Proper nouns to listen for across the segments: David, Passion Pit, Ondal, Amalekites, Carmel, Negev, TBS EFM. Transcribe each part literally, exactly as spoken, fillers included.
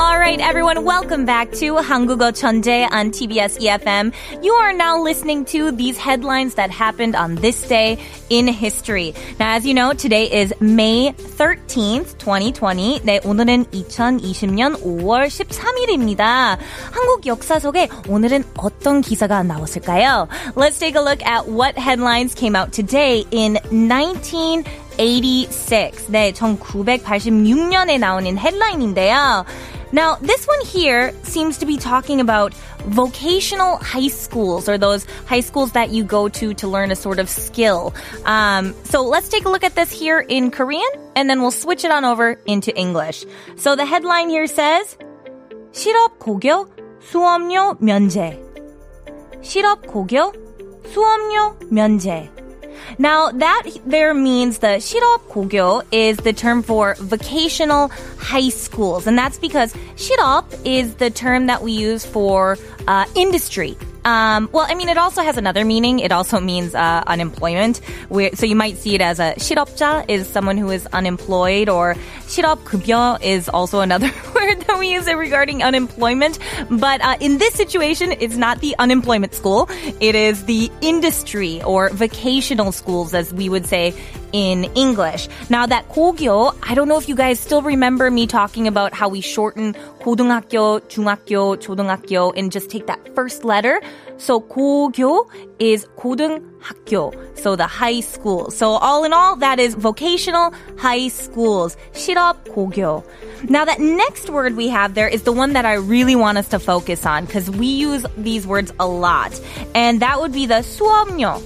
Alright, everyone, welcome back to 한국어 천재 on T B S E F M. You are now listening to these headlines that happened on this day in history. Now, as you know, today is May thirteenth, twenty twenty. 네, 오늘은 이천이십년 오월 십삼일입니다. 한국 역사 속에 오늘은 어떤 기사가 나왔을까요? Let's take a look at what headlines came out today in nineteen eighty-six. 네, 천구백팔십육년에 나온 헤드라인인데요. Now, this one here seems to be talking about vocational high schools, or those high schools that you go to to learn a sort of skill. Um, so let's take a look at this here in Korean, and then we'll switch it on over into English. So the headline here says, 실업 고교 수업료 면제. 실업 고교 수업료 면제. Now, that there means the 실업 고교 is the term for vocational high schools. And that's because 실업 is the term that we use for uh, industry. Um, well, I mean, it also has another meaning. It also means uh, unemployment. We're, so you might see it as a 실업자 is someone who is unemployed, or 실업급여 is also another word that we use regarding unemployment. But uh, in this situation, it's not the unemployment school. It is the industry or vocational schools, as we would say in English. Now, that 고교, I don't know if you guys still remember me talking about how we shorten 고등학교, 중학교, 초등학교, and just take that first letter. So 고교 is 고등학교, so the high school. So all in all, that is vocational high schools, 실업 고교. Now that next word we have there is the one that I really want us to focus on, because we use these words a lot. And that would be the 수업료.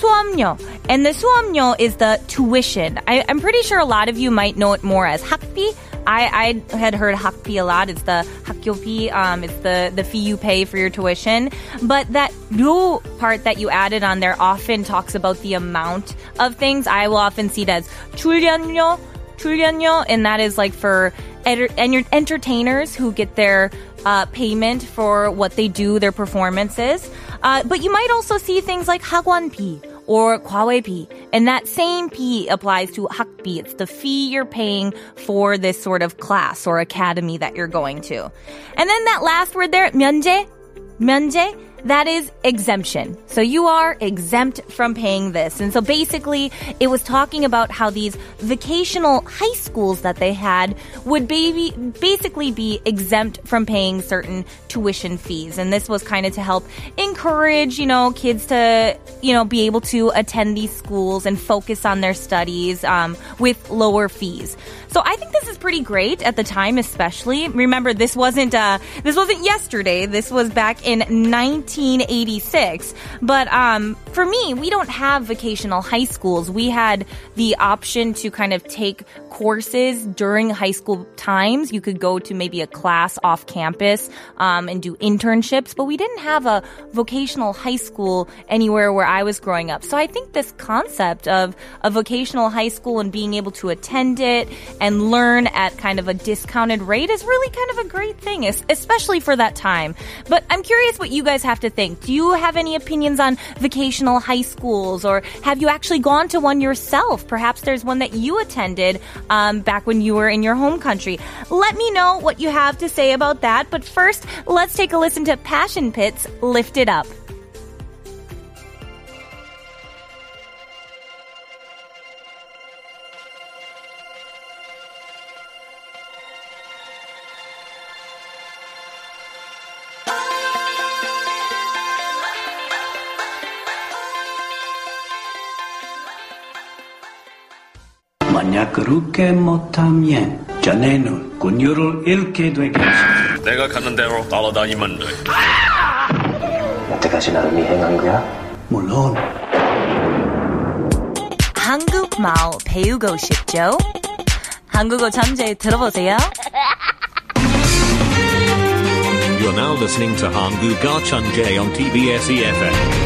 수업료. And the 수업료 is the tuition. I, I'm pretty sure a lot of you might know it more as 학비. I, I had heard 학비 a lot. It's the 학교비. Um, it's the, the fee you pay for your tuition. But that 료 part that you added on there often talks about the amount of things. I will often see it as 출연료, 출연료, and that is like for ed- enter- entertainers who get their uh, payment for what they do, their performances. Uh, but you might also see things like 학원비. Or 과외비. And that same 비 applies to 학비. It's the fee you're paying for this sort of class or academy that you're going to. And then that last word there, 면제, 면제, that is exemption. So you are exempt from paying this. And so basically, it was talking about how these vocational high schools that they had would baby, basically be exempt from paying certain tuition fees. And this was kind of to help encourage, you know, kids to, you know, be able to attend these schools and focus on their studies um, with lower fees. So I think this is pretty great at the time, especially. Remember, this wasn't uh, this wasn't yesterday. This was back in nineteen eighty-six. But um, for me, we don't have vocational high schools. We had the option to kind of take courses during high school times. You could go to maybe a class off campus um, and do internships. But we didn't have a vocational high school anywhere where I was growing up. So I think this concept of a vocational high school and being able to attend it and learn at kind of a discounted rate is really kind of a great thing, especially for that time. But I'm curious what you guys have to think. Do you have any opinions on vocational high schools, or have you actually gone to one yourself? Perhaps there's one that you attended um, back when you were in your home country. Let me know what you have to say about that. But first, let's take a listen to Passion Pit's Lift It Up. 만약 그렇게 못하면 전에는 군요를 잃게 되겠지. 내가 가는 대로 따라다니면 돼. 여태까지 나를 미행한 거야? 물론. 한국말 배우고 싶죠? 한국어 천재 들어보세요. You're now listening to 한국어 천재 on T B S E F M.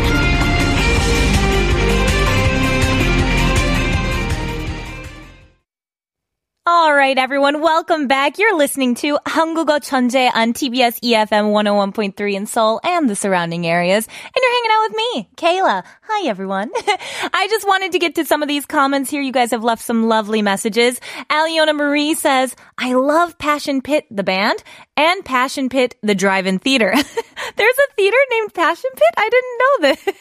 right, everyone. Welcome back. You're listening to 한국어 천재 on T B S E F M one oh one point three in Seoul and the surrounding areas. And you're hanging out with me, Kayla. Hi, everyone. I just wanted to get to some of these comments here. You guys have left some lovely messages. Aliona Marie says, I love Passion Pit, the band, and Passion Pit, the drive-in theater. There's a theater named Passion Pit? I didn't know this.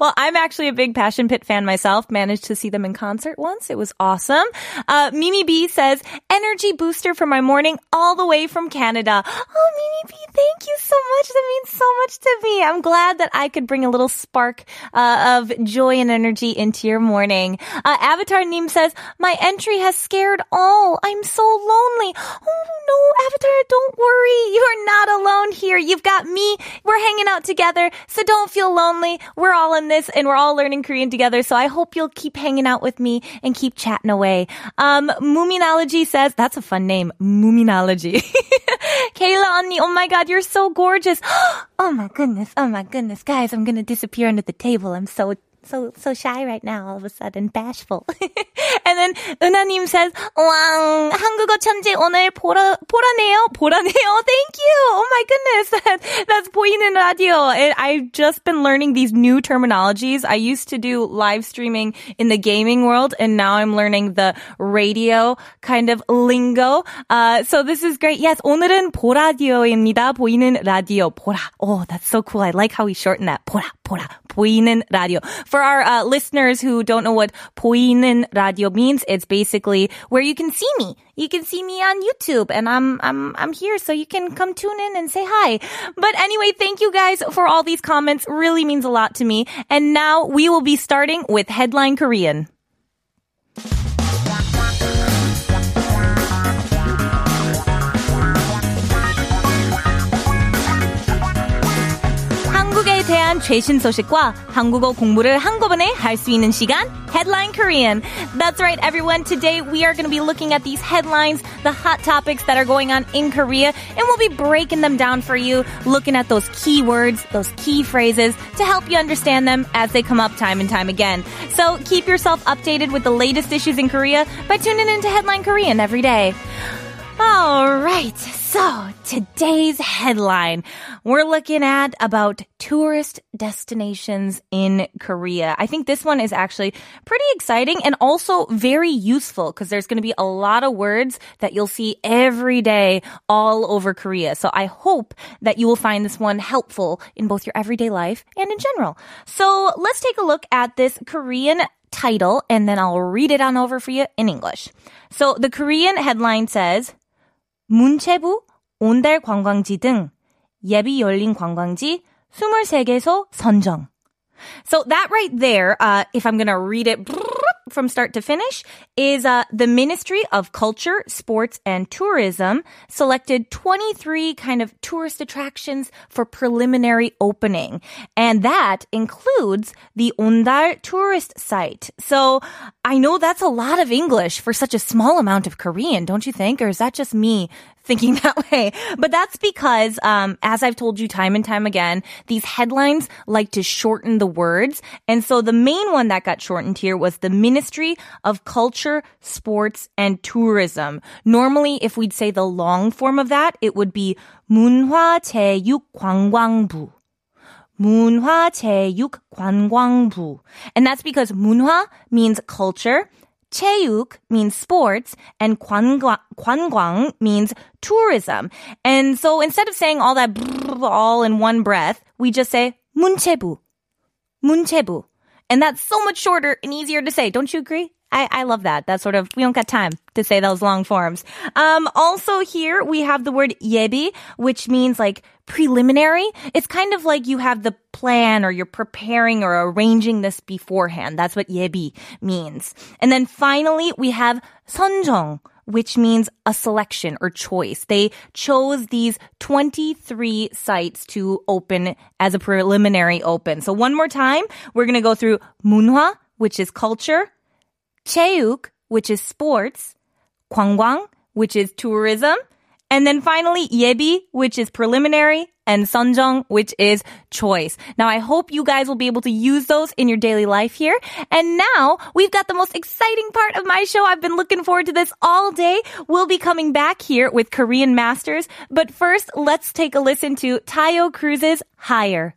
Well, I'm actually a big Passion Pit fan myself. Managed to see them in concert once. It was awesome. Uh, Mimi B says, energy booster for my morning all the way from Canada. Oh, Mimi B, thank you so much. That means so much to me. I'm glad that I could bring a little spark uh, of joy and energy into your morning. Uh, Avatar Neem says, my entry has scared all. I'm so lonely. Oh, no, Avatar, don't worry. You are not alone here. You've got me. We're hanging out together, so don't feel lonely. We're all in this, and we're all learning Korean together, so I hope you'll keep hanging out with me and keep chatting away. Um, Moominology says, that's a fun name, Moominology. Kayla 언니, oh my god, you're so gorgeous. Oh my goodness, oh my goodness. Guys, I'm going to disappear under the table. I'm so So so shy right now, all of a sudden, bashful. And then 은하님 says, 왕, 한국어 천재 오늘 보라, 보라네요, 보라네요. Thank you. Oh my goodness, that, that's 보이는 라디오. And I've just been learning these new terminologies. I used to do live streaming in the gaming world, and now I'm learning the radio kind of lingo. Uh, so this is great. Yes, 오늘은 보라디오입니다. 보이는 라디오, 보라. Oh, that's so cool. I like how we shorten that. 보라, 보라, 보이는 라디오. For our uh, listeners who don't know what 보이는 라디오 means, it's basically where you can see me. You can see me on YouTube, and I'm I'm I'm here, so you can come tune in and say hi. But anyway, thank you guys for all these comments. Really means a lot to me. And now we will be starting with Headline Korean. 대한 최신 소식과 한국어 공부를 한꺼번에 할 수 있는 시간, Headline Korean. That's right, everyone. Today we are going to be looking at these headlines, the hot topics that are going on in Korea, and we'll be breaking them down for you, looking at those key words, those key phrases to help you understand them as they come up time and time again. So keep yourself updated with the latest issues in Korea by tuning into Headline Korean every day. All right, so today's headline, we're looking at about tourist destinations in Korea. I think this one is actually pretty exciting and also very useful because there's going to be a lot of words that you'll see every day all over Korea. So I hope that you will find this one helpful in both your everyday life and in general. So let's take a look at this Korean title and then I'll read it on over for you in English. So the Korean headline says, 문체부, 온달 관광지 등 예비 열린 관광지 스물세 개소 선정. So that right there, uh, if I'm going to read it from start to finish, is uh, the Ministry of Culture, Sports, and Tourism selected twenty-three kind of tourist attractions for preliminary opening. And that includes the Ondal tourist site. So I know that's a lot of English for such a small amount of Korean, don't you think? Or is that just me thinking that way? But that's because, um, as I've told you time and time again, these headlines like to shorten the words. And so the main one that got shortened here was the Ministry of Culture, Sports, and Tourism. Normally, if we'd say the long form of that, it would be 문화체육관광부. 문화체육관광부. And that's because 문화 means culture, 체육 means sports, and 관광, 관광 means tourism. And so instead of saying all that all in one breath, we just say 문체부, 문체부. And that's so much shorter and easier to say. Don't you agree? I, I love that. That's sort of, we don't got time to say those long forms. Um, also here, we have the word 예비, which means like preliminary. It's kind of like you have the plan or you're preparing or arranging this beforehand. That's what 예비 means. And then finally, we have 선정, which means a selection or choice. They chose these twenty-three sites to open as a preliminary open. So one more time, we're going to go through 문화, which is culture, 체육, which is sports, 관광, which is tourism, And then finally, 예비, which is preliminary, and 선정, which is choice. Now, I hope you guys will be able to use those in your daily life here. And now, we've got the most exciting part of my show. I've been looking forward to this all day. We'll be coming back here with Korean Masters. But first, let's take a listen to Tayo Cruz's Higher.